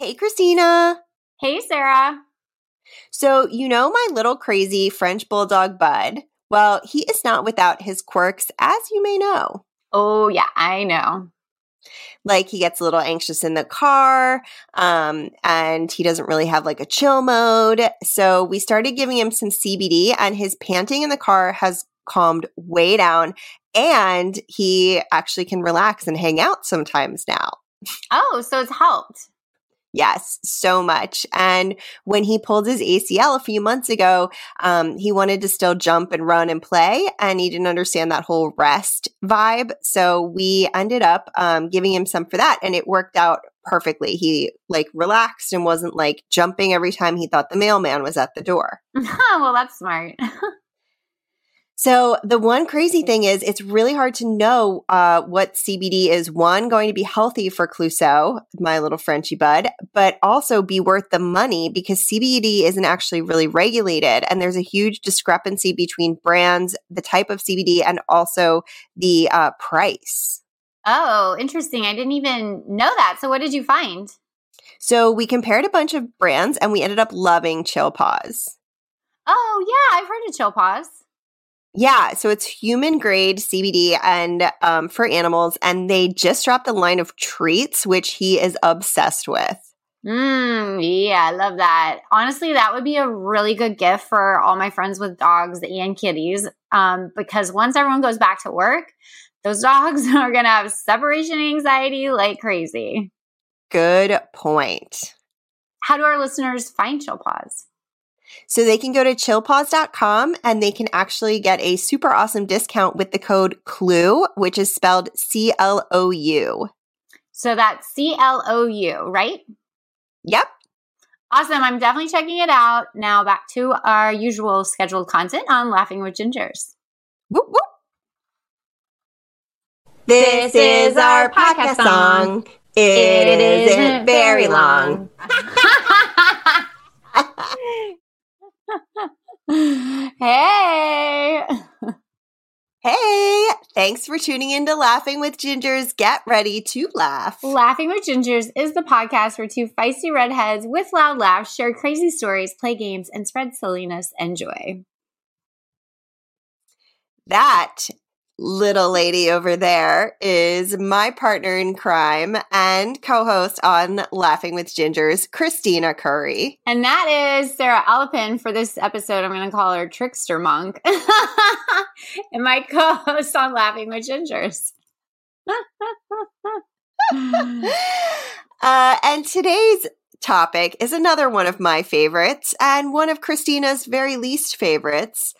Hey, Kristina. Hey, Sarah. So, you know my little crazy French bulldog, Bud. Well, he is not without his quirks, as you may know. Oh, yeah, I know. Like, he gets a little anxious in the car, and he doesn't really have, like, a chill mode. So we started giving him some CBD, and his panting in the car has calmed way down, and he actually can relax and hang out sometimes now. Oh, so it's helped. Yes, so much. And when he pulled his ACL a few months ago, he wanted to still jump and run and play, and he didn't understand that whole rest vibe. So we ended up giving him some for that, and it worked out perfectly. He relaxed and wasn't jumping every time he thought the mailman was at the door. Well, that's smart. So the one crazy thing is it's really hard to know what CBD is, one, going to be healthy for Clouseau, my little Frenchie bud, but also be worth the money because CBD isn't actually really regulated. And there's a huge discrepancy between brands, the type of CBD, and also the price. Oh, interesting. I didn't even know that. So what did you find? So we compared a bunch of brands and we ended up loving Chill Paws. Oh, yeah. I've heard of Chill Paws. Yeah, so it's human-grade CBD and for animals, and they just dropped a line of treats, which he is obsessed with. Yeah, I love that. Honestly, that would be a really good gift for all my friends with dogs and kitties because once everyone goes back to work, those dogs are going to have separation anxiety like crazy. Good point. How do our listeners find Chill Paws? So they can go to chillpaws.com and they can actually get a super awesome discount with the code CLOU, which is spelled C-L-O-U. So that's C-L-O-U, right? Yep. Awesome. I'm definitely checking it out. Now back to our usual scheduled content on Laughing with Gingers. Whoop, whoop. This is our podcast song. It isn't very long. Hey! Hey! Thanks for tuning in to Laughing with Gingers. Get ready to laugh. Laughing with Gingers is the podcast where two feisty redheads with loud laughs share crazy stories, play games, and spread silliness and joy. That little lady over there is my partner in crime and co-host on Laughing with Gingers, Kristina Curry. And that is Sara Alapin. For this episode, I'm going to call her Trickster Monk. And my co-host on Laughing with Gingers. And today's topic is another one of my favorites and one of Kristina's very least favorites.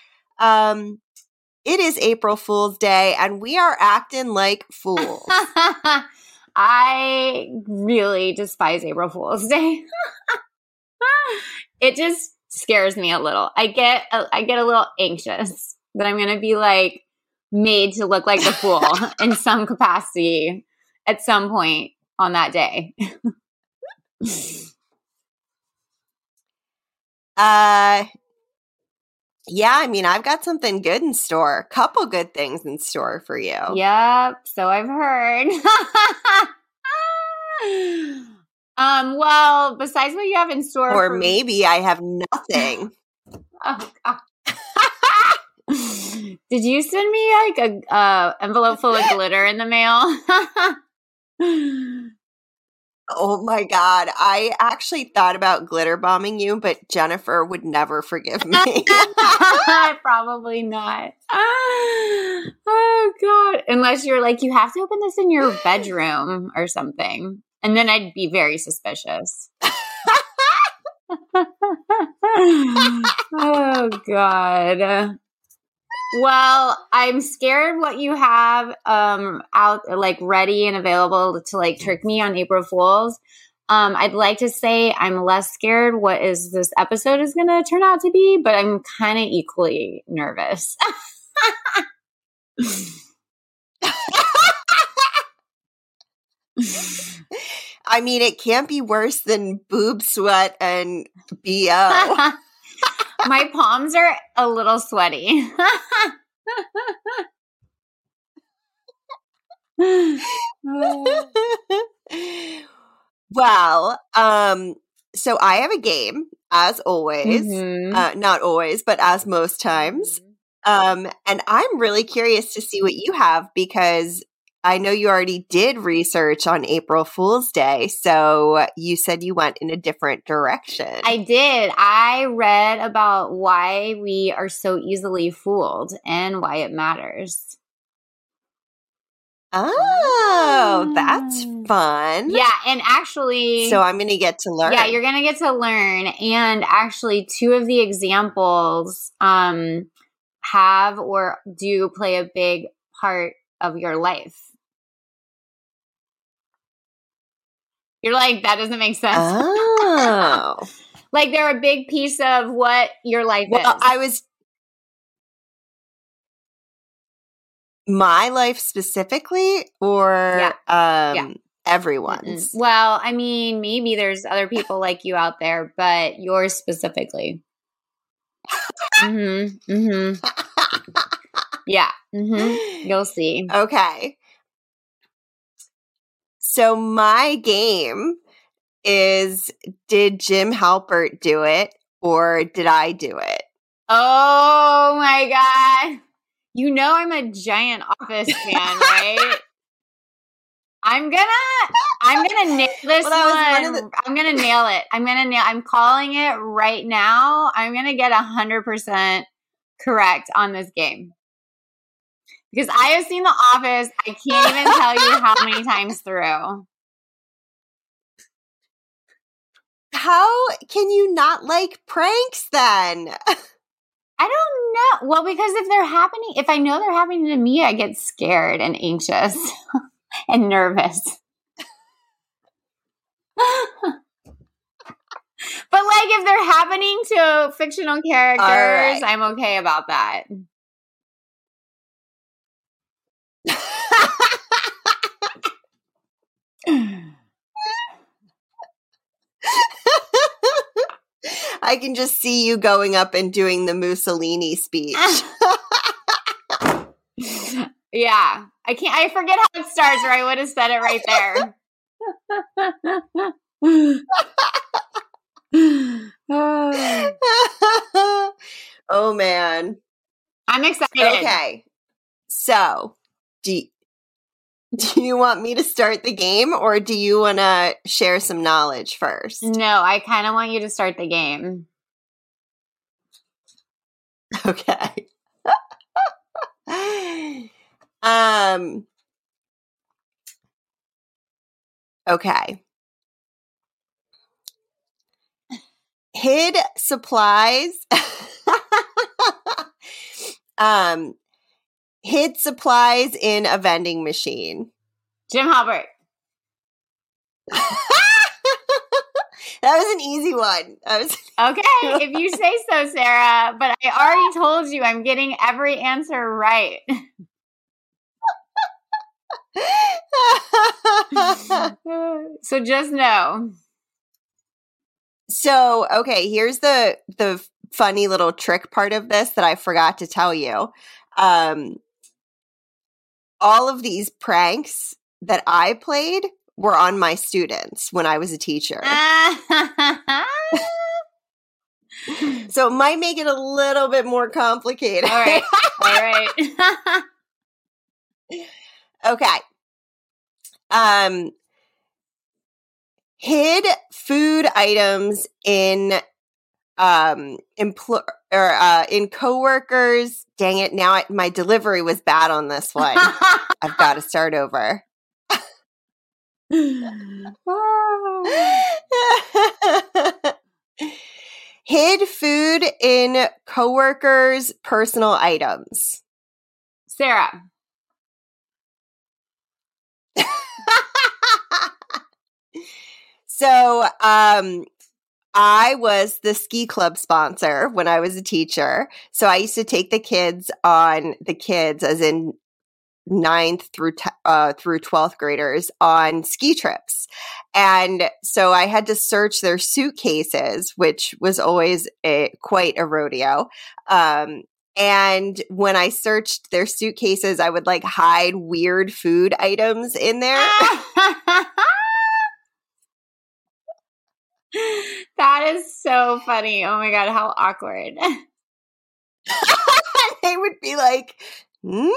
It is April Fool's Day, and we are acting like fools. I really despise April Fool's Day. It just scares me a little. I get a little anxious that I'm going to be made to look like the fool in some capacity at some point on that day. Yeah, I mean, I've got something good in store. A couple good things in store for you. Yep, so I've heard. Well, besides what you have in store for me. Or maybe I have nothing. Oh, God. Did you send me, a envelope full of glitter in the mail? Oh my God. I actually thought about glitter bombing you, but Jennifer would never forgive me. Probably not. Oh God. Unless you're you have to open this in your bedroom or something. And then I'd be very suspicious. Oh God. Well, I'm scared what you have out ready and available to trick me on April Fools. I'd like to say I'm less scared what is this episode is going to turn out to be, but I'm kind of equally nervous. I mean, it can't be worse than boob sweat and BO. My palms are a little sweaty. Well, so I have a game, as always. Mm-hmm. Not always, but as most times. And I'm really curious to see what you have, because I know you already did research on April Fool's Day, so you said you went in a different direction. I did. I read about why we are so easily fooled and why it matters. Oh, that's fun. Yeah, and actually... So I'm going to get to learn. Yeah, you're going to get to learn. And actually, two of the examples have or do play a big part of your life. You're like, that doesn't make sense. Oh. Like, they're a big piece of what your life is. My life specifically, or everyone's? Well, I mean, maybe there's other people like you out there, but yours specifically. Mm-hmm. Mm-hmm. Yeah. Mm-hmm. You'll see. Okay. So my game is, did Jim Halpert do it, or did I do it? Oh, my God. You know I'm a giant Office fan, right? I'm gonna nail this one. I'm gonna nail it. I'm calling it right now. I'm gonna get 100% correct on this game, because I have seen The Office. I can't even tell you how many times through. How can you not like pranks then? I don't know. Well, because if I know they're happening to me, I get scared and anxious and nervous. But like, if they're happening to fictional characters, I'm okay about that. I can just see you going up and doing the Mussolini speech. Yeah. I forget how it starts, or I would have said it right there. Oh, man. I'm excited. Okay. So, do you want me to start the game, or do you want to share some knowledge first? No, I kind of want you to start the game. Okay. Okay. Hid supplies. Hid supplies in a vending machine. Jim Halpert. That was an easy one. Okay, if you say so, Sarah, but I already told you I'm getting every answer right. So just know. So, okay, here's the funny little trick part of this that I forgot to tell you. All of these pranks that I played were on my students when I was a teacher. So it might make it a little bit more complicated. All right. All right. Okay. Hid food items in in coworkers. Dang it. Now my delivery was bad on this one. I've got to start over. Hid food in coworkers' personal items. Sarah. So, I was the ski club sponsor when I was a teacher. So I used to take the kids as in 9th through 12th graders on ski trips. And so I had to search their suitcases, which was always quite a rodeo. And when I searched their suitcases, I would like hide weird food items in there. That is so funny. Oh my God, how awkward. They would be like, It's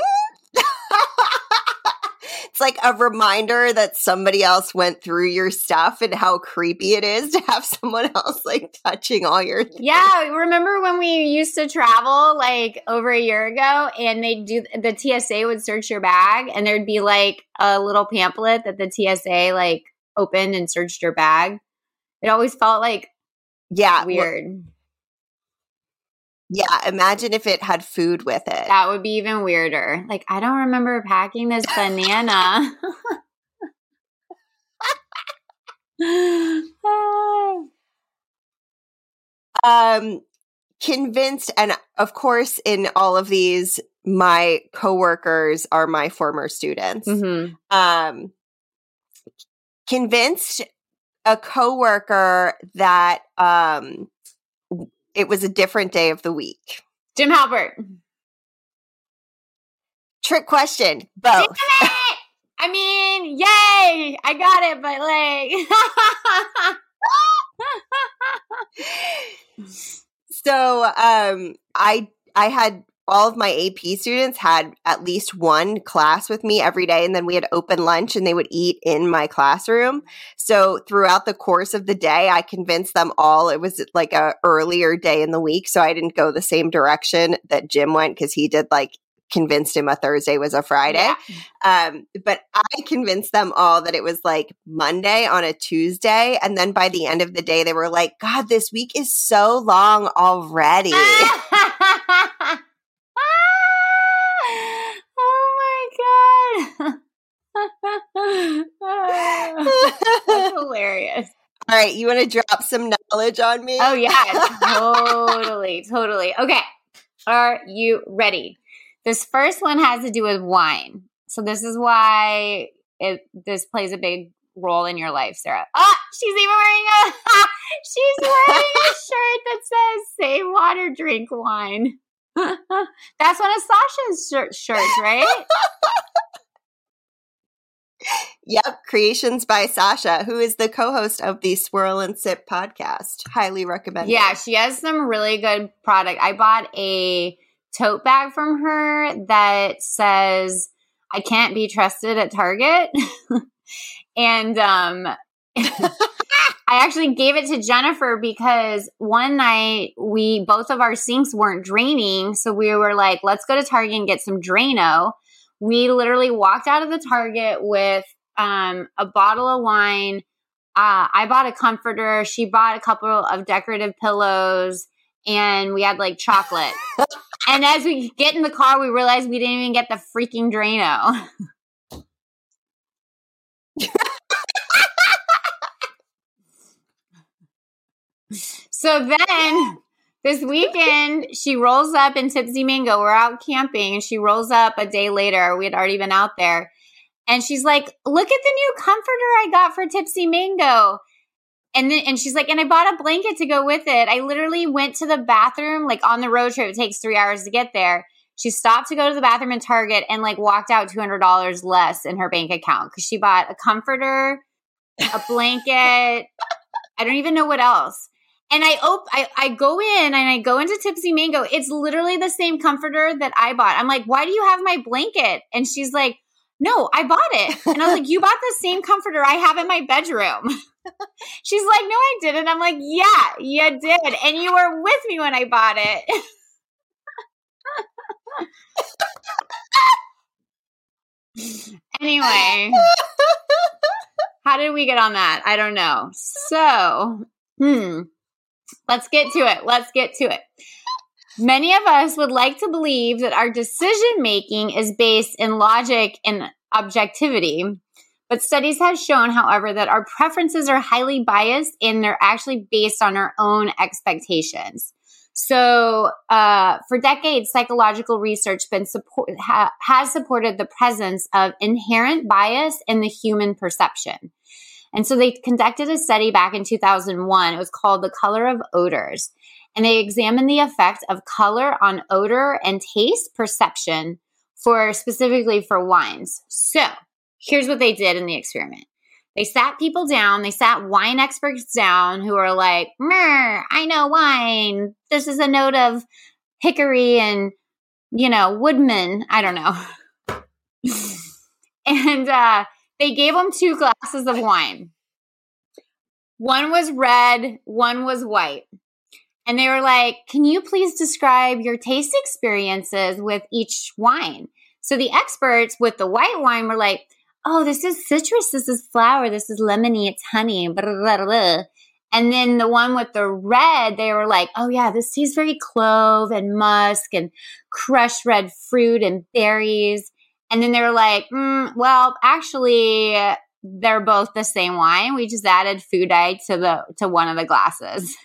like a reminder that somebody else went through your stuff and how creepy it is to have someone else like touching all your things. Yeah. Remember when we used to travel like over a year ago and they'd do the TSA would search your bag and there'd be like a little pamphlet that the TSA like opened and searched your bag. It always felt like weird. Yeah, imagine if it had food with it. That would be even weirder. Like, I don't remember packing this banana. Convinced, and of course, in all of these, my coworkers are my former students. Mm-hmm. Convinced a coworker that it was a different day of the week. Jim Halpert. Trick question. Both. Damn it! I mean, yay! I got it, but like. So I had all of my AP students had at least one class with me every day, and then we had open lunch and they would eat in my classroom. So throughout the course of the day, I convinced them all it was like a earlier day in the week. So I didn't go the same direction that Jim went because he did like convinced him a Thursday was a Friday. Yeah. But I convinced them all that it was like Monday on a Tuesday. And then by the end of the day, they were like, God, this week is so long already. That's hilarious. All right, you want to drop some knowledge on me? Oh yeah, totally. Okay, are you ready? This first one has to do with wine, so this is why this plays a big role in your life, Sarah. Ah, she's even wearing a shirt that says "Save water, drink wine." That's one of Sasha's shirts, right? Yep, Creations by Sasha, who is the co-host of the Swirl and Sip podcast. Highly recommend. Yeah, she has some really good product. I bought a tote bag from her that says, I can't be trusted at Target. And I actually gave it to Jennifer because one night both of our sinks weren't draining. So we were like, let's go to Target and get some Drano. We literally walked out of the Target with a bottle of wine. I bought a comforter. She bought a couple of decorative pillows, and we had like chocolate. And as we get in the car, we realized we didn't even get the freaking Drano. So then this weekend, she rolls up in Tipsy Mango. We're out camping, and she rolls up a day later. We had already been out there. And she's like, look at the new comforter I got for Tipsy Mango. And she's like, and I bought a blanket to go with it. I literally went to the bathroom, like on the road trip. It takes 3 hours to get there. She stopped to go to the bathroom in Target and like walked out $200 less in her bank account because she bought a comforter, a blanket. I don't even know what else. And I go into Tipsy Mango. It's literally the same comforter that I bought. I'm like, why do you have my blanket? And she's like, no, I bought it. And I was like, you bought the same comforter I have in my bedroom. She's like, no, I didn't. I'm like, yeah, you did. And you were with me when I bought it. Anyway, how did we get on that? I don't know. So, Let's get to it. Many of us would like to believe that our decision-making is based in logic and objectivity, but studies have shown, however, that our preferences are highly biased and they're actually based on our own expectations. So for decades, psychological research has supported the presence of inherent bias in the human perception. And so they conducted a study back in 2001. It was called The Color of Odors. And they examined the effect of color on odor and taste perception specifically for wines. So here's what they did in the experiment. They sat people down. They sat wine experts down who are like, I know wine. This is a note of hickory and, you know, woodman. I don't know. And they gave them two glasses of wine. One was red. One was white. And they were like, can you please describe your taste experiences with each wine? So the experts with the white wine were like, oh, this is citrus, this is flower, this is lemony, it's honey, blah, blah, blah, blah. And then the one with the red, they were like, oh, yeah, this tastes very clove and musk and crushed red fruit and berries. And then they were like, well, actually, they're both the same wine. We just added food dye to one of the glasses.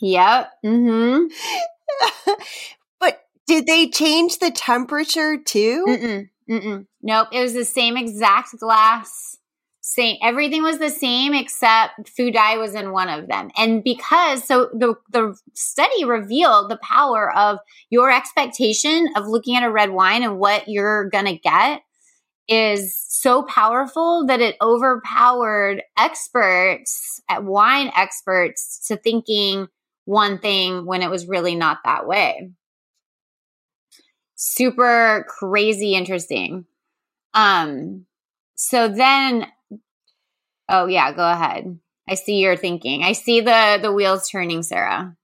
Yep. Mm-hmm. But did they change the temperature too? Mm-mm. Mm-mm. Nope. It was the same exact glass. Same. Everything was the same except food dye was in one of them. And because the study revealed the power of your expectation of looking at a red wine and what you're going to get is so powerful that it overpowered experts at wine experts to thinking one thing when it was really not that way. Super crazy interesting. So then, oh yeah, go ahead. I see you're thinking. I see the wheels turning, Sarah.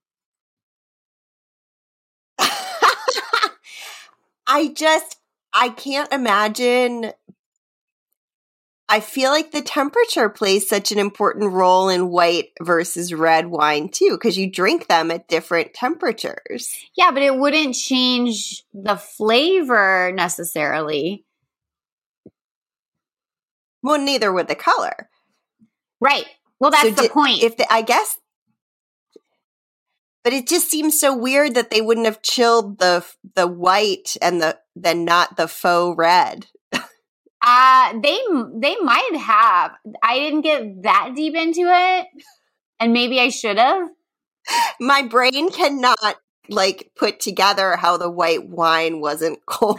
I can't imagine. I feel like the temperature plays such an important role in white versus red wine too, because you drink them at different temperatures. Yeah, but it wouldn't change the flavor necessarily. Well, neither would the color. Right. Well, that's the point. But it just seems so weird that they wouldn't have chilled the white and then not the faux red. They might have. I didn't get that deep into it, and maybe I should have. My brain cannot put together how the white wine wasn't cold.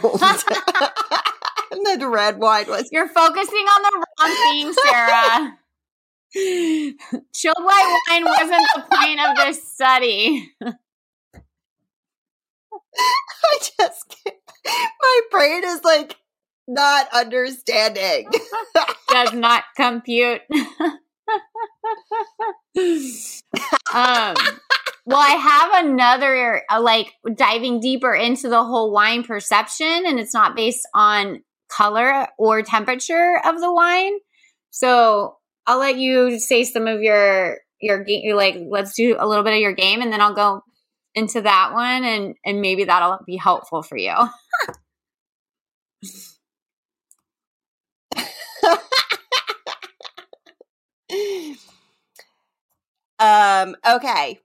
And the red wine was. You're focusing on the wrong thing, Sarah. Chilled white wine wasn't the point of this study. I just can't. My brain is not understanding. Does not compute. Well, I have another diving deeper into the whole wine perception, and it's not based on color or temperature of the wine. So I'll let you say some of your game. You're like, let's do a little bit of your game, and then I'll go into that one, and maybe that'll be helpful for you. Okay.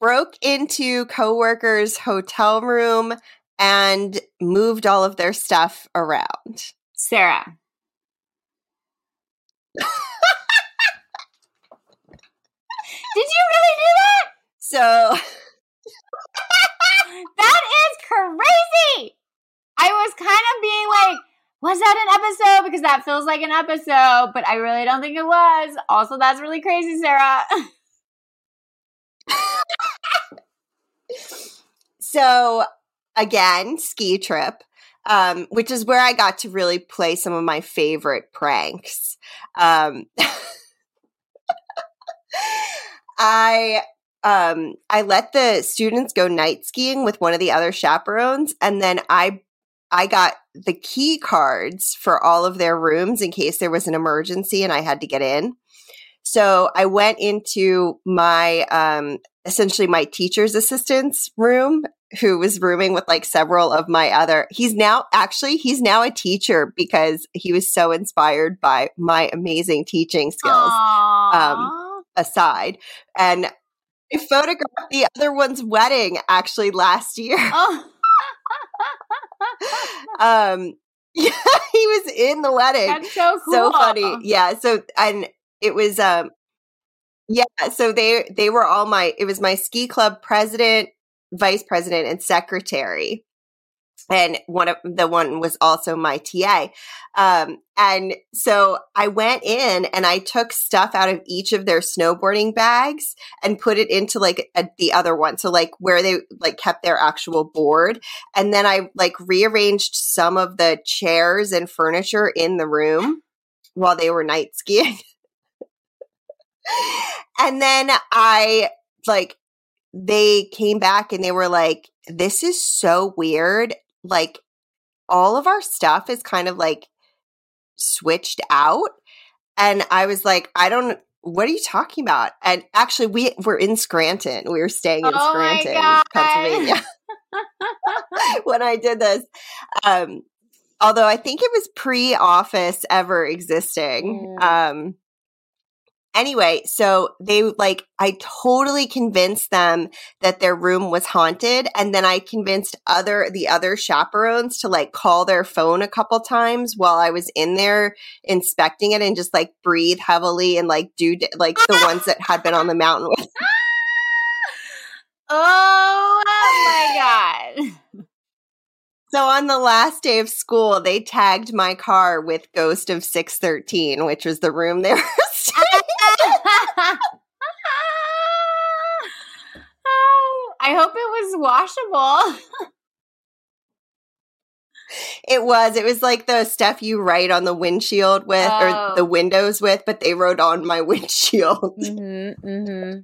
Broke into coworkers' hotel room and moved all of their stuff around. Sarah. Did you really do that? So that is crazy. I was kind of being like, was that an episode? Because that feels like an episode, but I really don't think it was. Also, that's really crazy, Sarah. So again, ski trip. Which is where I got to really play some of my favorite pranks. I let the students go night skiing with one of the other chaperones, and then I got the key cards for all of their rooms in case there was an emergency and I had to get in. So I went into my essentially my teacher's assistant's room, who was rooming with several of my other, he's now a teacher because he was so inspired by my amazing teaching skills, aside. And I photographed the other one's wedding actually last year. Oh. Yeah, he was in the wedding. That's so cool. So funny. Yeah. So, and it was, yeah. So they were all it was my ski club president, vice president and secretary. And one was also my TA. And so I went in and I took stuff out of each of their snowboarding bags and put it into like the other one. So like where they like kept their actual board. And then I like rearranged some of the chairs and furniture in the room while they were night skiing. And then I like, they came back and they were like, this is so weird. Like all of our stuff is kind of like switched out. And I was like, what are you talking about? And actually we were in Scranton. We were staying in Scranton, Pennsylvania when I did this. Although I think it was pre-Office ever existing. Anyway, so they like, I totally convinced them that their room was haunted. And then I convinced the other chaperones to like call their phone a couple times while I was in there inspecting it and just like breathe heavily and like do like the ones that had been on the mountain with. Oh my God. So on the last day of school, they tagged my car with Ghost of 613, which was the room they were staying. I hope it was washable. It was like the stuff you write on the windshield with or the windows with, but they wrote on my windshield. Mm-hmm, mm-hmm.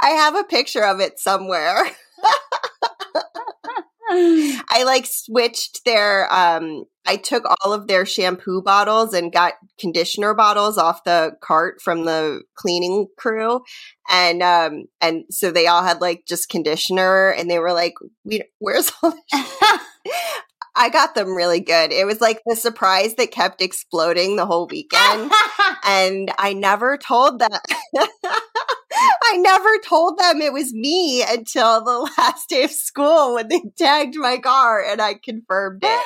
I have a picture of it somewhere. I like switched their I took all of their shampoo bottles and got conditioner bottles off the cart from the cleaning crew, and so they all had like just conditioner, and they were like, where's all this? I got them really good. It was like the surprise that kept exploding the whole weekend, and I never told them. I never told them it was me until the last day of school when they tagged my car and I confirmed it.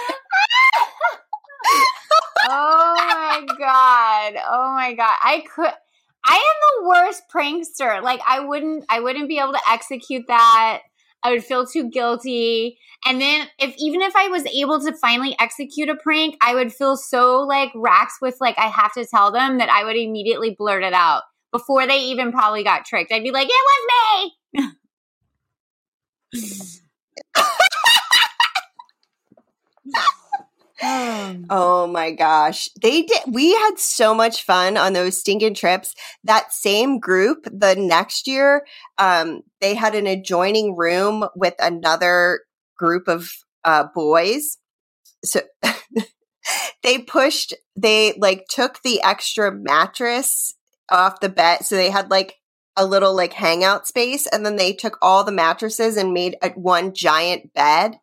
Oh my God. I am the worst prankster. Like I wouldn't be able to execute that. I would feel too guilty. And then even if I was able to finally execute a prank, I would feel so like racks with like, I have to tell them that I would immediately blurt it out. Before they even probably got tricked, I'd be like, it was me. Oh my gosh. They did. We had so much fun on those stinking trips. That same group, the next year, they had an adjoining room with another group of boys. So they took the extra mattress off the bed, so they had like a little like hangout space, and then they took all the mattresses and made one giant bed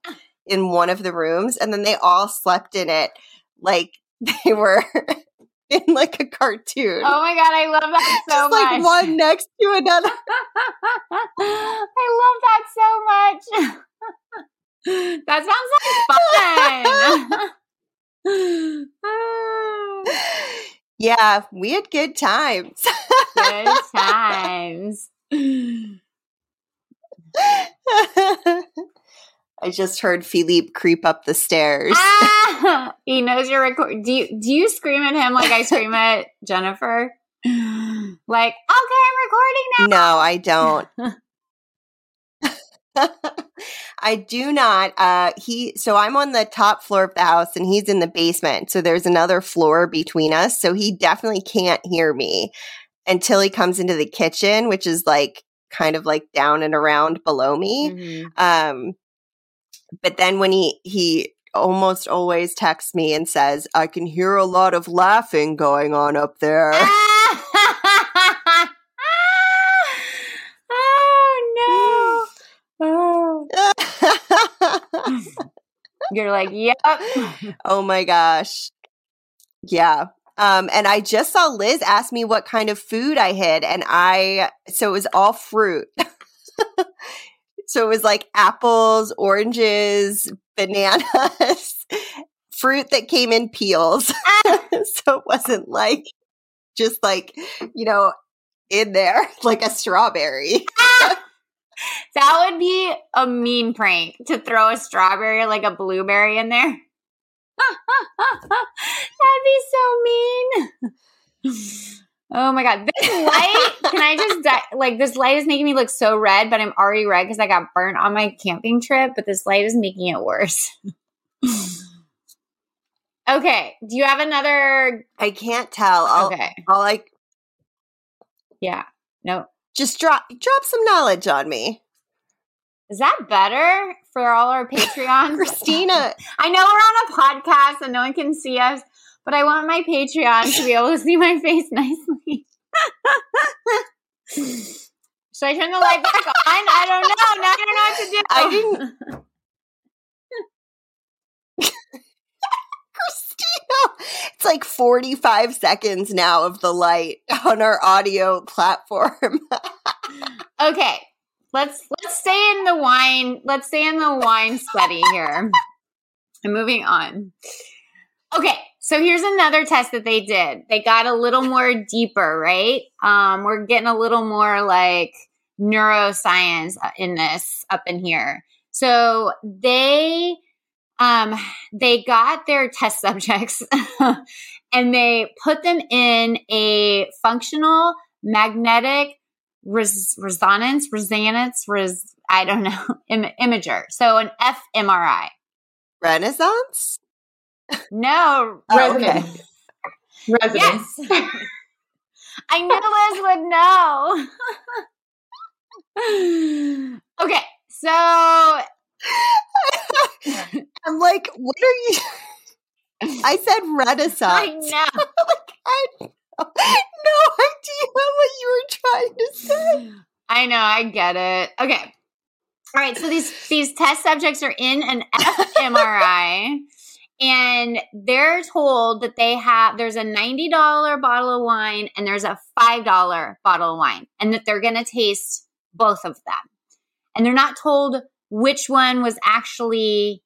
in one of the rooms, and then they all slept in it like they were in like a cartoon. Oh my God, I love that so just, like, much. Like one next to another. I love that so much. That sounds like fun. Yeah, we had good times. Good times. I just heard Philippe creep up the stairs. Ah, he knows you're recording. Do you scream at him like I scream at Jennifer? Like, okay, I'm recording now. No, I don't. I do not. So I'm on the top floor of the house and he's in the basement. So there's another floor between us. So he definitely can't hear me until he comes into the kitchen, which is like kind of like down and around below me. Mm-hmm. But then when he almost always texts me and says, I can hear a lot of laughing going on up there. You're like, yep. Oh my gosh. Yeah. And I just saw Liz ask me what kind of food I hid, and so it was all fruit. So it was like apples, oranges, bananas, fruit that came in peels. So it wasn't like just like, you know, in there, like a strawberry. That would be a mean prank, to throw a strawberry or like a blueberry in there. That'd be so mean. Oh my God. This light, can I just this light is making me look so red, but I'm already red because I got burnt on my camping trip, but this light is making it worse. Okay. Do you have another? I can't tell. Yeah. No. Just drop some knowledge on me. Is that better for all our Patreons? Kristina. I know we're on a podcast and no one can see us, but I want my Patreon to be able to see my face nicely. Should I turn the light back on? I don't know. Now I don't know what to do. It's like 45 seconds now of the light on our audio platform. Okay. Let's stay in the wine. Let's stay in the wine study here. I'm moving on. Okay. So here's another test that they did. They got a little more deeper, right? We're getting a little more like neuroscience in this up in here. So they got their test subjects and they put them in a functional magnetic imager. So an fMRI. Renaissance? No. Resonance. Okay. Resonance. Yes. I knew Liz would know. Okay. So... I'm like, what are you? I said Renaissance. I know. Like, I have no idea what you were trying to say. I know. I get it. Okay. All right. So these test subjects are in an fMRI, and they're told that there's a $90 bottle of wine and there's a $5 bottle of wine, and that they're going to taste both of them, and they're not told which one was actually,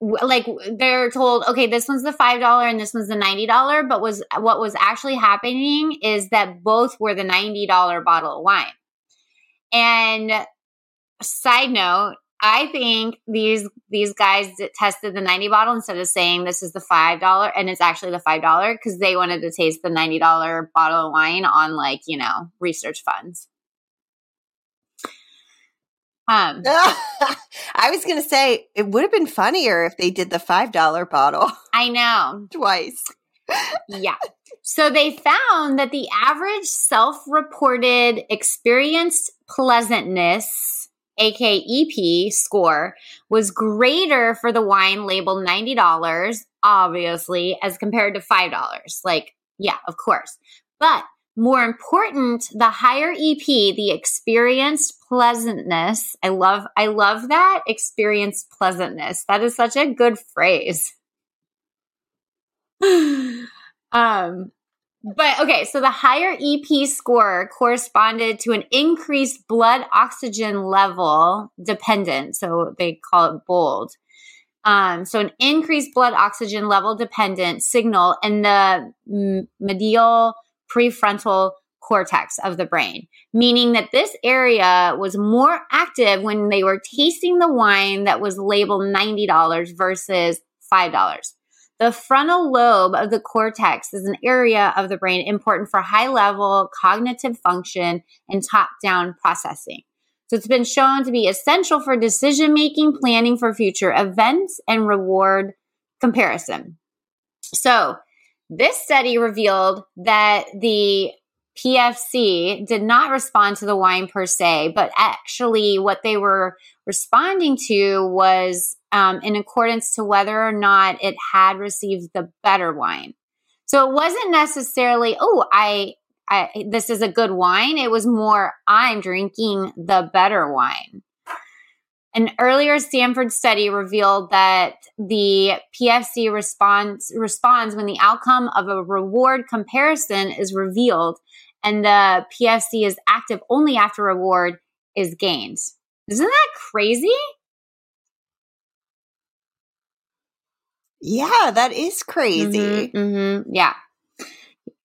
like, they're told, okay, this one's the $5 and this one's the $90, but what was actually happening is that both were the $90 bottle of wine. And side note, I think these guys that tested the 90 bottle instead of saying this is the $5 and it's actually the $5 because they wanted to taste the $90 bottle of wine on, like, you know, research funds. I was going to say, it would have been funnier if they did the $5 bottle. I know. Twice. Yeah. So they found that the average self-reported experienced pleasantness, aka EP, score was greater for the wine labeled $90, obviously, as compared to $5. Like, yeah, of course. But more important, the higher EP, the experienced pleasantness. I love that, experienced pleasantness. That is such a good phrase. But okay, so the higher EP score corresponded to an increased blood oxygen level dependent. So they call it BOLD. So an increased blood oxygen level dependent signal in the medial prefrontal cortex of the brain, meaning that this area was more active when they were tasting the wine that was labeled $90 versus $5. The frontal lobe of the cortex is an area of the brain important for high-level cognitive function and top-down processing. So it's been shown to be essential for decision-making, planning for future events, and reward comparison. So this study revealed that the PFC did not respond to the wine per se, but actually what they were responding to was in accordance to whether or not it had received the better wine. So it wasn't necessarily, this is a good wine. It was more, I'm drinking the better wine. An earlier Stanford study revealed that the PFC responds when the outcome of a reward comparison is revealed, and the PFC is active only after reward is gained. Isn't that crazy? Yeah, that is crazy. Mm-hmm, mm-hmm, yeah.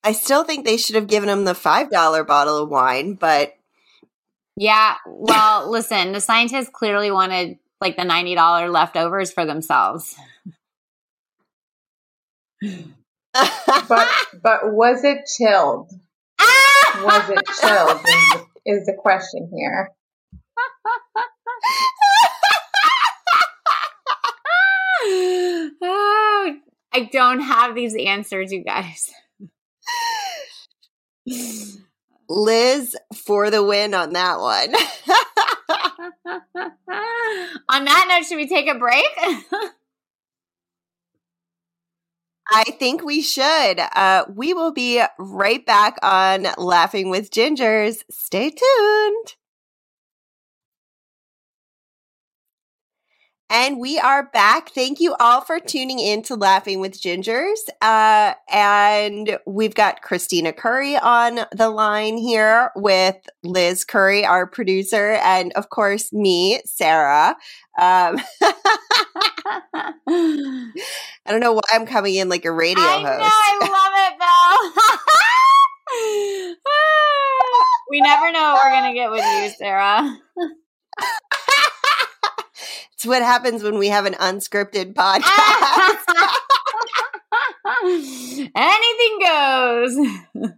I still think they should have given them the $5 bottle of wine, but Yeah. Well, listen, the scientists clearly wanted like the $90 leftovers for themselves. But was it chilled? Was it chilled is the question here. Oh, I don't have these answers, you guys. Liz for the win on that one. On that note, should we take a break? I think we should. We will be right back on Laughing with Gingers. Stay tuned. And we are back. Thank you all for tuning in to Laughing with Gingers. And we've got Kristina Curry on the line here with Liz Curry, our producer, and of course me, Sarah. I don't know why I'm coming in like a radio host. I know, I love it, Belle. We never know what we're going to get with you, Sarah. It's what happens when we have an unscripted podcast. Anything goes.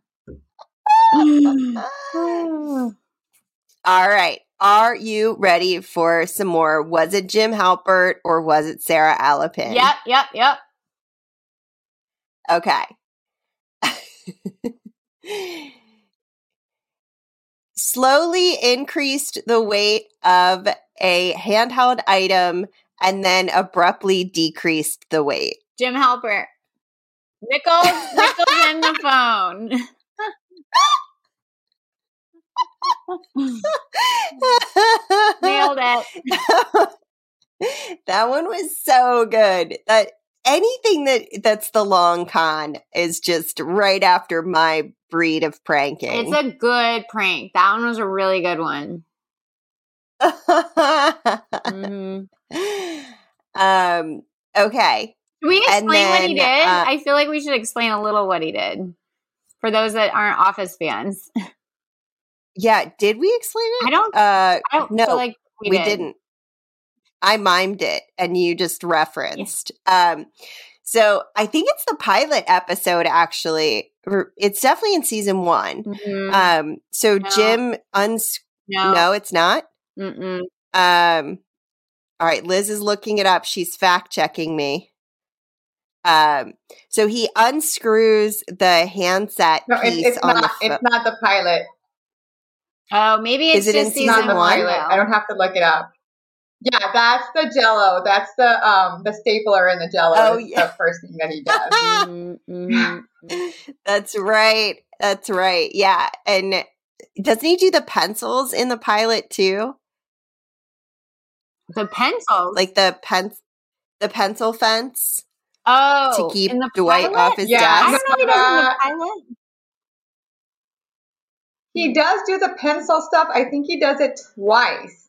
All right. Are you ready for some more? Was it Jim Halpert or was it Sara Alapin? Yep. Okay. Slowly increased the weight of a handheld item and then abruptly decreased the weight. Jim Halpert. Nichols in the phone. Nailed it. That one was so good. Anything that's the long con is just right after my breed of pranking. It's a good prank. That one was a really good one. Mm-hmm. Okay. Can we explain what he did? I feel like we should explain a little what he did for those that aren't Office fans. Yeah, did we explain it? I don't feel like we did. I mimed it and you just referenced. Yeah. So I think it's the pilot episode, actually. It's definitely in season 1. Mm-hmm. No, it's not. Mm-mm. All right. Liz is looking it up. She's fact checking me. So he unscrews the handset piece. It's not the pilot. Oh, maybe it's just season 1. I don't have to look it up. Yeah, that's the Jell-O. That's the stapler in the Jell-O. Oh, yeah. The first thing that he does. Mm-hmm. That's right. Yeah, and doesn't he do the pencils in the pilot too? The pencils, like the pencil fence. Oh, to keep Dwight off his desk. I don't know if he does in the pilot. He does do the pencil stuff. I think he does it twice.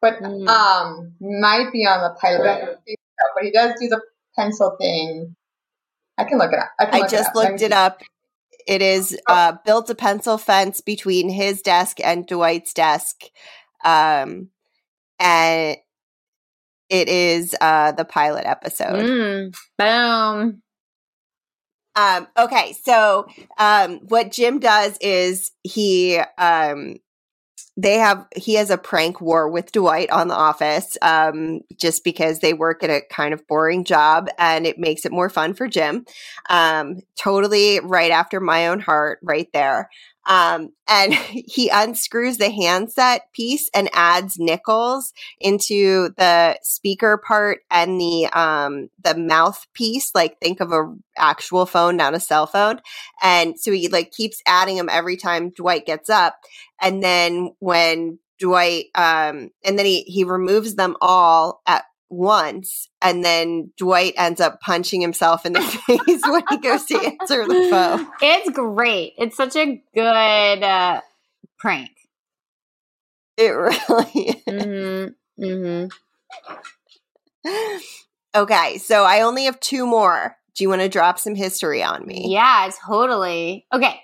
But might be on the pilot, but he does do the pencil thing. I can look it up. I just looked it up. It is built a pencil fence between his desk and Dwight's desk, and it is the pilot episode. Boom. Okay, so what Jim does is he has a prank war with Dwight on The Office just because they work at a kind of boring job and it makes it more fun for Jim. Totally right after my own heart right there. And he unscrews the handset piece and adds nickels into the speaker part and the mouthpiece. Like think of a actual phone, not a cell phone. And so he like keeps adding them every time Dwight gets up. And then when Dwight, and then he removes them all at once, and then Dwight ends up punching himself in the face when he goes to answer the phone. It's great. It's such a good prank. It really is. Mm-hmm. Mm-hmm. Okay, so I only have 2 more. Do you want to drop some history on me? Yeah, totally. Okay.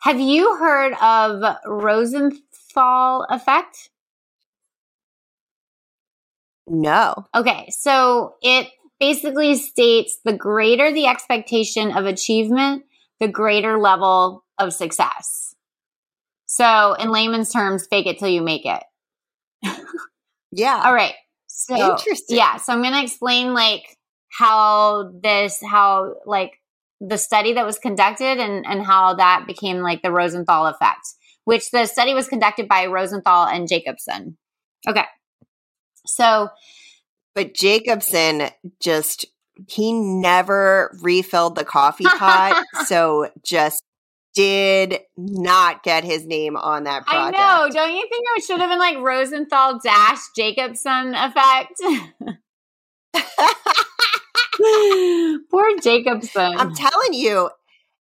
Have you heard of Rosenthal? fall effect? No. Okay, so it basically states the greater the expectation of achievement, the greater level of success. So in layman's terms, fake it till you make it. Yeah. All right. So interesting. Yeah. So I'm going to explain how the study that was conducted and how that became like the Rosenthal effect, which the study was conducted by Rosenthal and Jacobson. Okay. So, but Jacobson he never refilled the coffee pot. So just did not get his name on that project. I know. Don't you think it should have been like Rosenthal _ Jacobson effect? Poor Jacobson. I'm telling you,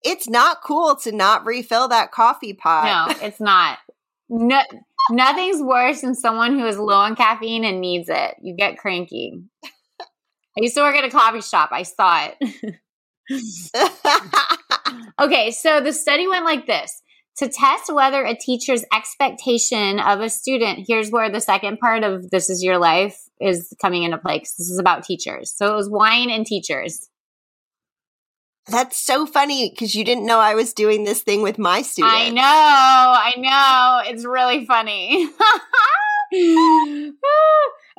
it's not cool to not refill that coffee pot. No, it's not. No, nothing's worse than someone who is low on caffeine and needs it. You get cranky. I used to work at a coffee shop. I saw it. Okay, so the study went like this. To test whether a teacher's expectation of a student, here's where the second part of This Is Your Life is coming into play, because this is about teachers. So it was wine and teachers. That's so funny, because you didn't know I was doing this thing with my students. I know. It's really funny.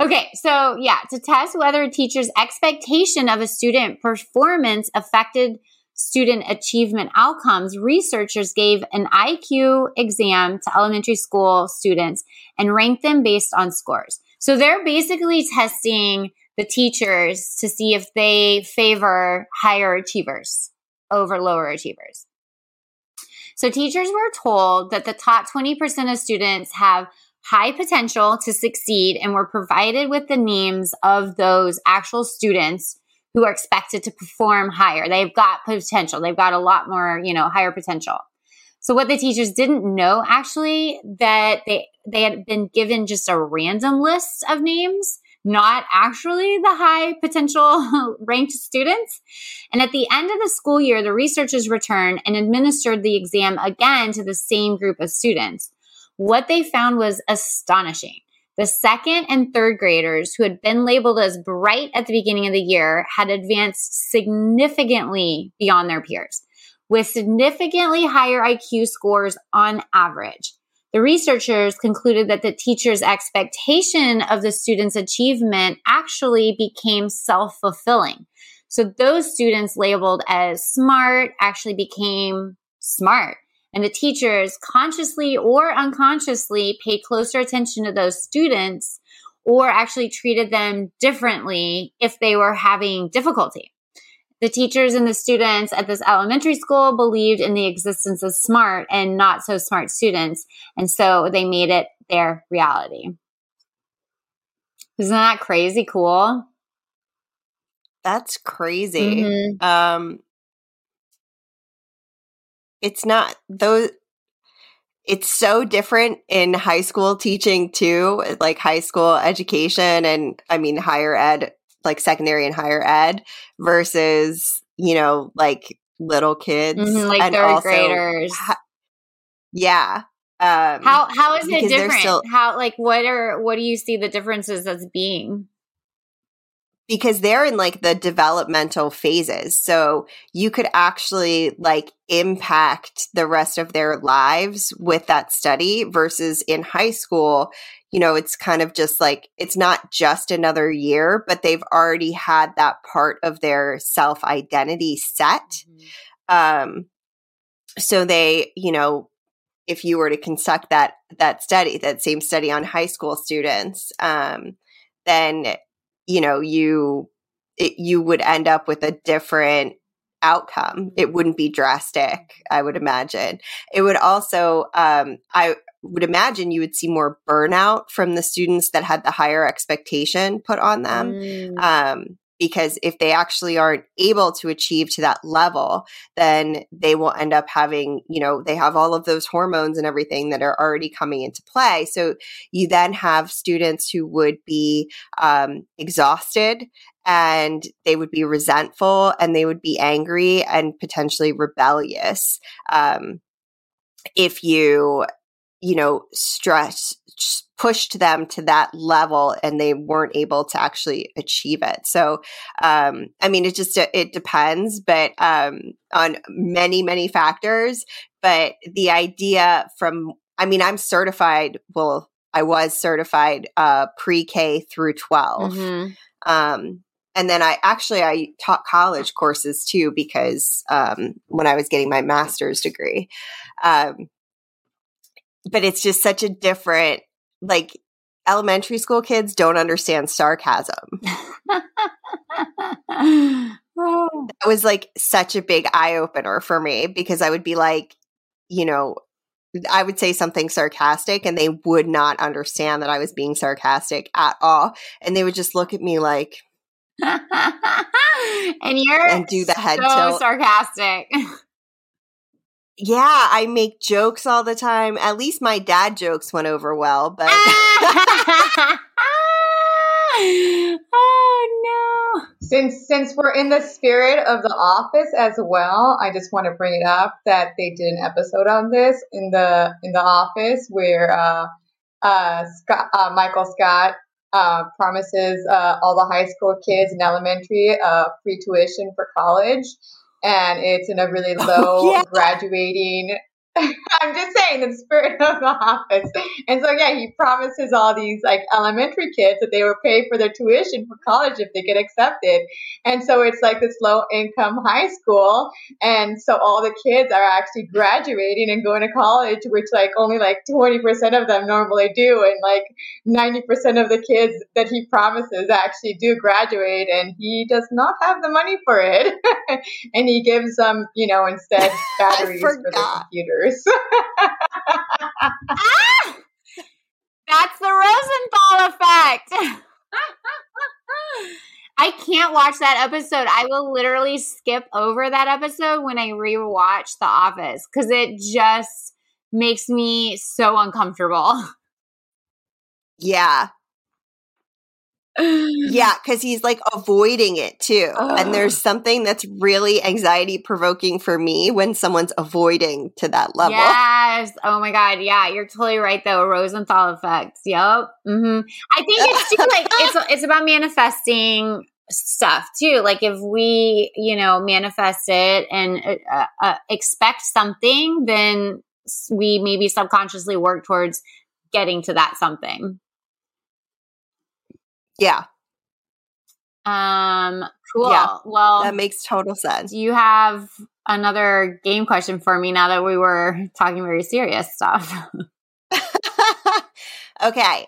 Okay, so yeah, to test whether a teacher's expectation of a student performance affected student achievement outcomes, researchers gave an IQ exam to elementary school students and ranked them based on scores. So they're basically testing the teachers to see if they favor higher achievers over lower achievers. So teachers were told that the top 20% of students have high potential to succeed and were provided with the names of those actual students who are expected to perform higher. They've got potential. They've got a lot more, higher potential. So what the teachers didn't know actually that they had been given just a random list of names, not actually the high potential ranked students. And at the end of the school year, the researchers returned and administered the exam again to the same group of students. What they found was astonishing. The second and third graders who had been labeled as bright at the beginning of the year had advanced significantly beyond their peers, with significantly higher IQ scores on average. The researchers concluded that the teacher's expectation of the student's achievement actually became self-fulfilling. So those students labeled as smart actually became smart. And the teachers consciously or unconsciously paid closer attention to those students or actually treated them differently if they were having difficulty. The teachers and the students at this elementary school believed in the existence of smart and not so smart students. And so they made it their reality. Isn't that crazy cool? That's crazy. Mm-hmm. It's not those. It's so different in high school teaching too, like high school education and higher ed, like secondary and higher ed versus, like little kids. Mm-hmm, like and third graders. Yeah. How is it different? What do you see the differences as being? Because they're in like the developmental phases. So you could actually impact the rest of their lives with that study versus in high school, it's kind of just it's not just another year, but they've already had that part of their self-identity set. Mm-hmm. So they, if you were to conduct that same study on high school students, then you would end up with a different outcome. It wouldn't be drastic, I would imagine. It would also, I would imagine you would see more burnout from the students that had the higher expectation put on them. Because if they actually aren't able to achieve to that level, then they will end up having, they have all of those hormones and everything that are already coming into play. So you then have students who would be exhausted, and they would be resentful, and they would be angry and potentially rebellious. If you you know, stress pushed them to that level and they weren't able to actually achieve it. So, I mean, it just, it depends, but on many, many factors. But the idea from, I mean, I'm certified, well, I was certified pre-K through 12. Mm-hmm. And then I taught college courses too, because when I was getting my master's degree. But it's just such a different, like, elementary school kids don't understand sarcasm. That was like such a big eye opener for me, because I would be like, you know, I would say something sarcastic and they would not understand that I was being sarcastic at all. And they would just look at me like, and you're and do the head so tilt. Sarcastic. Yeah, I make jokes all the time. At least my dad jokes went over well, but oh no. Since we're in the spirit of The Office as well, I just want to bring it up that they did an episode on this in the Office where Scott, Michael Scott promises all the high school kids and elementary free tuition for college, and it's in a really low graduating. I'm just saying, the spirit of The Office. And so, yeah, he promises all these like elementary kids that they will pay for their tuition for college if they get accepted. And so it's like this low income high school. And so all the kids are actually graduating and going to college, which like only like 20% of them normally do. And like 90% of the kids that he promises actually do graduate, and he does not have the money for it. And he gives them, you know, instead batteries for the computer. Ah! That's the Rosenthal effect. I can't watch that episode. I will literally skip over that episode when I rewatch The Office, because it just makes me so uncomfortable. Yeah. Yeah, because he's like avoiding it too. Oh. And there's something that's really anxiety provoking for me when someone's avoiding to that level. Yes. Oh my God. Yeah, you're totally right though. Rosenthal effect. Yep. Mm-hmm. I think it's too, like it's about manifesting stuff too. Like if we, you know, manifest it and expect something, then we maybe subconsciously work towards getting to that something. Yeah. Cool. Yeah, well, that makes total sense. You have another game question for me now that we were talking very serious stuff. Okay.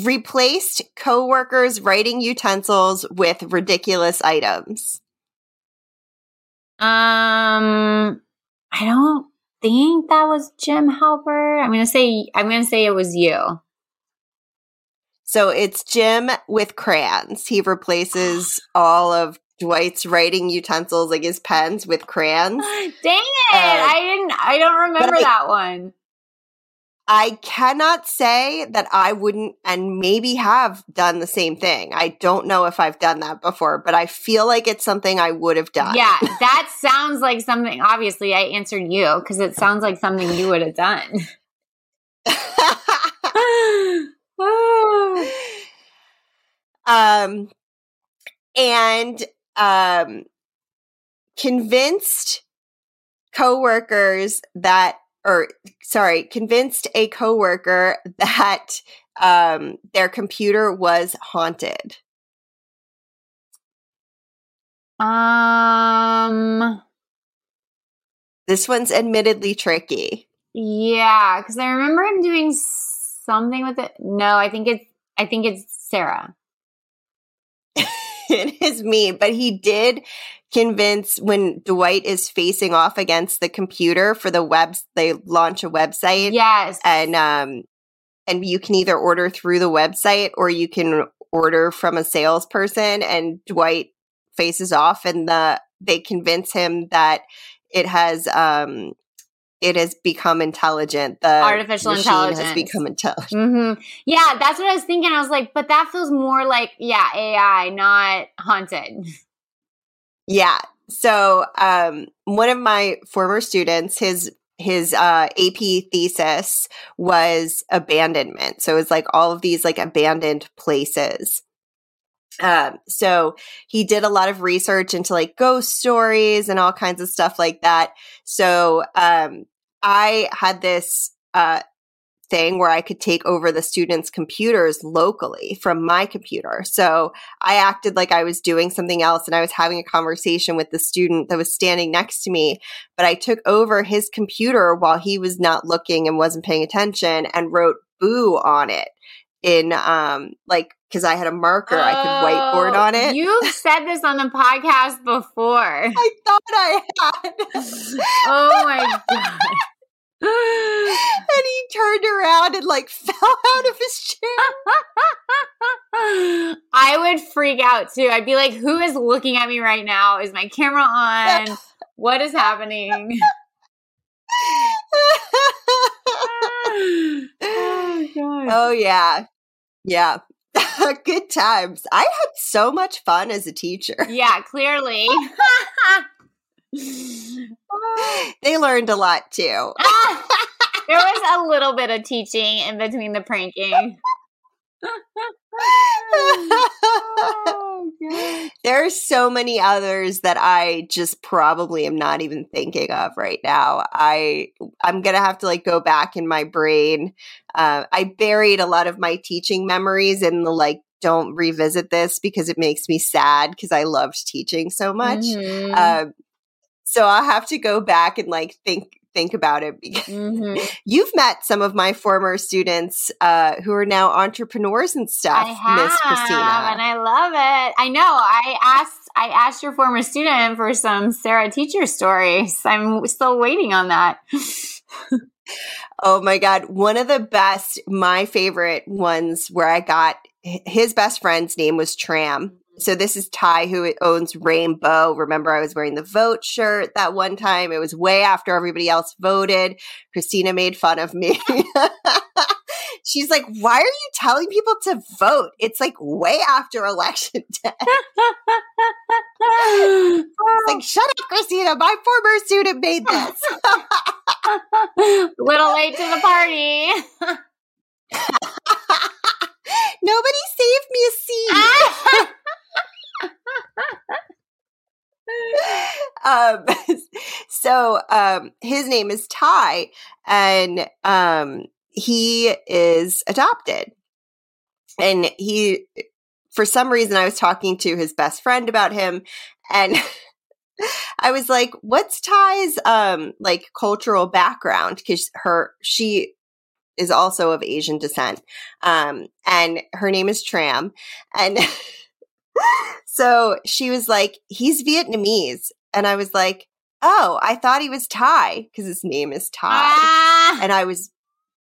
Replaced coworkers' writing utensils with ridiculous items. I don't think that was Jim Halpert. I'm gonna say it was you. So it's Jim with crayons. He replaces all of Dwight's writing utensils, like his pens, with crayons. Dang it! I don't remember that one. I cannot say that I wouldn't and maybe have done the same thing. I don't know if I've done that before, but I feel like it's something I would have done. Yeah, that sounds like something. Obviously, I answered you because it sounds like something you would have done. Convinced a coworker that their computer was haunted. This one's admittedly tricky. Yeah, because I remember him doing something with it. No, I think it's Sara. It is me, but he did convince, when Dwight is facing off against the computer for the web, they launch a website. Yes. And you can either order through the website or you can order from a salesperson, and Dwight faces off and they convince him that it has become intelligent. The artificial intelligence has become intelligent. Mm-hmm. Yeah, that's what I was thinking. I was like, but that feels more like, yeah, AI, not haunted. Yeah. So one of my former students, his his AP thesis was abandonment. So it was like all of these like abandoned places. So he did a lot of research into like ghost stories and all kinds of stuff like that. So I had this thing where I could take over the students' computers locally from my computer. So I acted like I was doing something else and I was having a conversation with the student that was standing next to me, but I took over his computer while he was not looking and wasn't paying attention and wrote "boo" on it in like, because I had a marker, I could whiteboard on it. You've said this on the podcast before. I thought I had. Oh my God. And he turned around and like fell out of his chair. I would freak out too. I'd be like, who is looking at me right now? Is my camera on? What is happening? Oh, God. Oh, yeah. Yeah. Good times. I had so much fun as a teacher. Yeah, clearly. They learned a lot too. There was a little bit of teaching in between the pranking. Oh, God. There are so many others that I just probably am not even thinking of right now. I'm gonna have to like go back in my brain. I buried a lot of my teaching memories in the like, don't revisit this because it makes me sad because I loved teaching so much. Mm-hmm. So I'll have to go back and like think about it because mm-hmm. You've met some of my former students who are now entrepreneurs and stuff. I have, Miss Kristina, and I love it. I know. I asked your former student for some Sara teacher stories. I'm still waiting on that. Oh my God! One of the best, my favorite ones, where I got his best friend's name was Tram. So this is Ty, who owns Rainbow. Remember, I was wearing the vote shirt that one time. It was way after everybody else voted. Kristina made fun of me. She's like, why are you telling people to vote? It's like way after election day. I was like, shut up, Kristina. My former student made this. Little late to the party. Nobody saved me a seat. So his name is Ty, and he is adopted. And he, for some reason, I was talking to his best friend about him, and I was like, "What's Ty's like cultural background?" Because she is also of Asian descent, and her name is Tram, and. So she was like, he's Vietnamese. And I was like, oh, I thought he was Thai because his name is Ty. Ah. And I was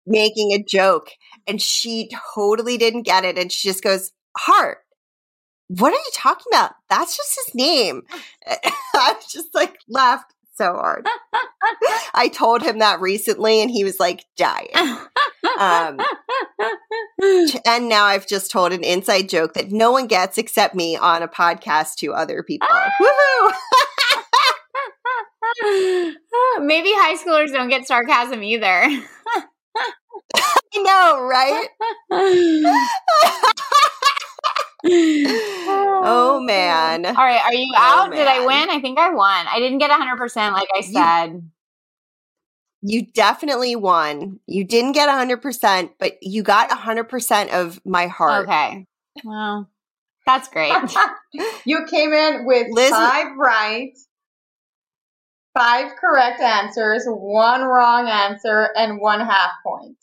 making a joke and she totally didn't get it. And she just goes, heart, what are you talking about? That's just his name. And I just like laughed so hard. I told him that recently and he was like dying. And now I've just told an inside joke that no one gets except me on a podcast to other people. Woohoo! Maybe high schoolers don't get sarcasm either. I know, right? Oh, man. All right. Are you out? Man. Did I win? I think I won. I didn't get 100% like I said. You definitely won. You didn't get 100%, but you got 100% of my heart. Okay. Well, that's great. You came in with five right, five correct answers, one wrong answer, and 1.5 point.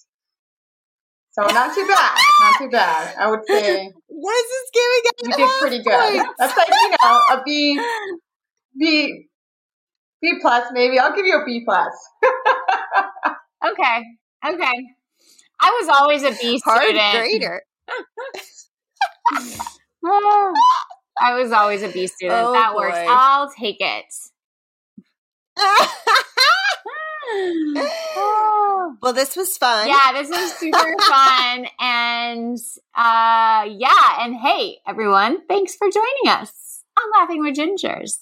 So not too bad. Not too bad. I would say. What is this giving? You did pretty good. That's like, you know, a B plus, maybe. I'll give you a B plus. Okay. Okay. I was always a B student. Hard grader. I was always a B student. Oh, that boy. Works. I'll take it. Well, this was fun. Yeah, this was super fun. And yeah. And hey, everyone, thanks for joining us on Laughing with Gingers.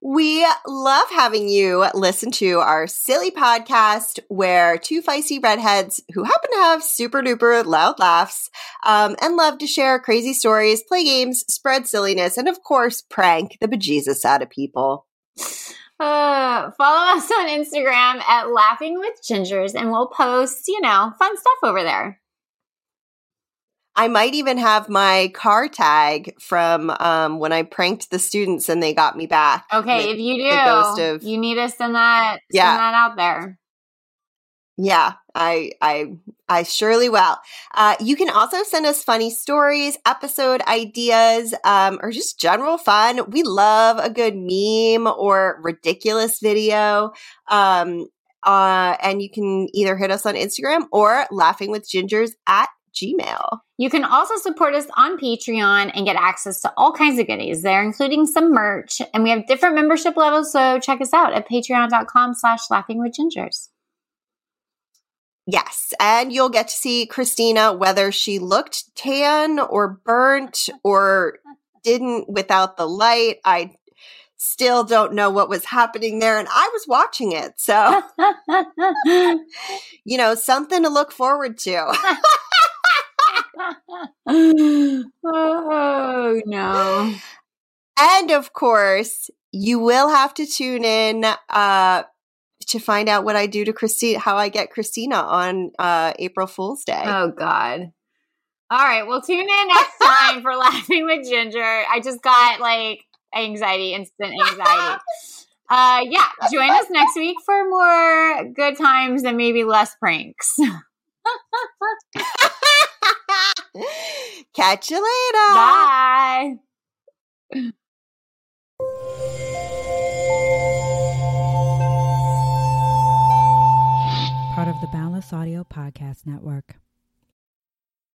We love having you listen to our silly podcast where two feisty redheads who happen to have super duper loud laughs and love to share crazy stories, play games, spread silliness, and of course, prank the bejesus out of people. Follow us on Instagram at Laughing with Gingers, and we'll post, fun stuff over there. I might even have my car tag from when I pranked the students and they got me back. Okay, if you do, you need to send that out there. Yeah, I surely will. You can also send us funny stories, episode ideas, or just general fun. We love a good meme or ridiculous video. And you can either hit us on Instagram or laughingwithgingers at Gmail. You can also support us on Patreon and get access to all kinds of goodies there, including some merch. And we have different membership levels, so check us out at patreon.com/laughingwithgingers. Yes, and you'll get to see Kristina whether she looked tan or burnt or didn't without the light. I still don't know what was happening there, and I was watching it. So, something to look forward to. Oh, no. And, of course, you will have to tune in to find out what I do to Kristina, how I get Kristina on April Fool's Day. Oh, God. All right. Well, tune in next time for Laughing with Ginger. I just got, instant anxiety. Join us next week for more good times and maybe less pranks. Catch you later. Bye. Part of the Boundless Audio Podcast Network.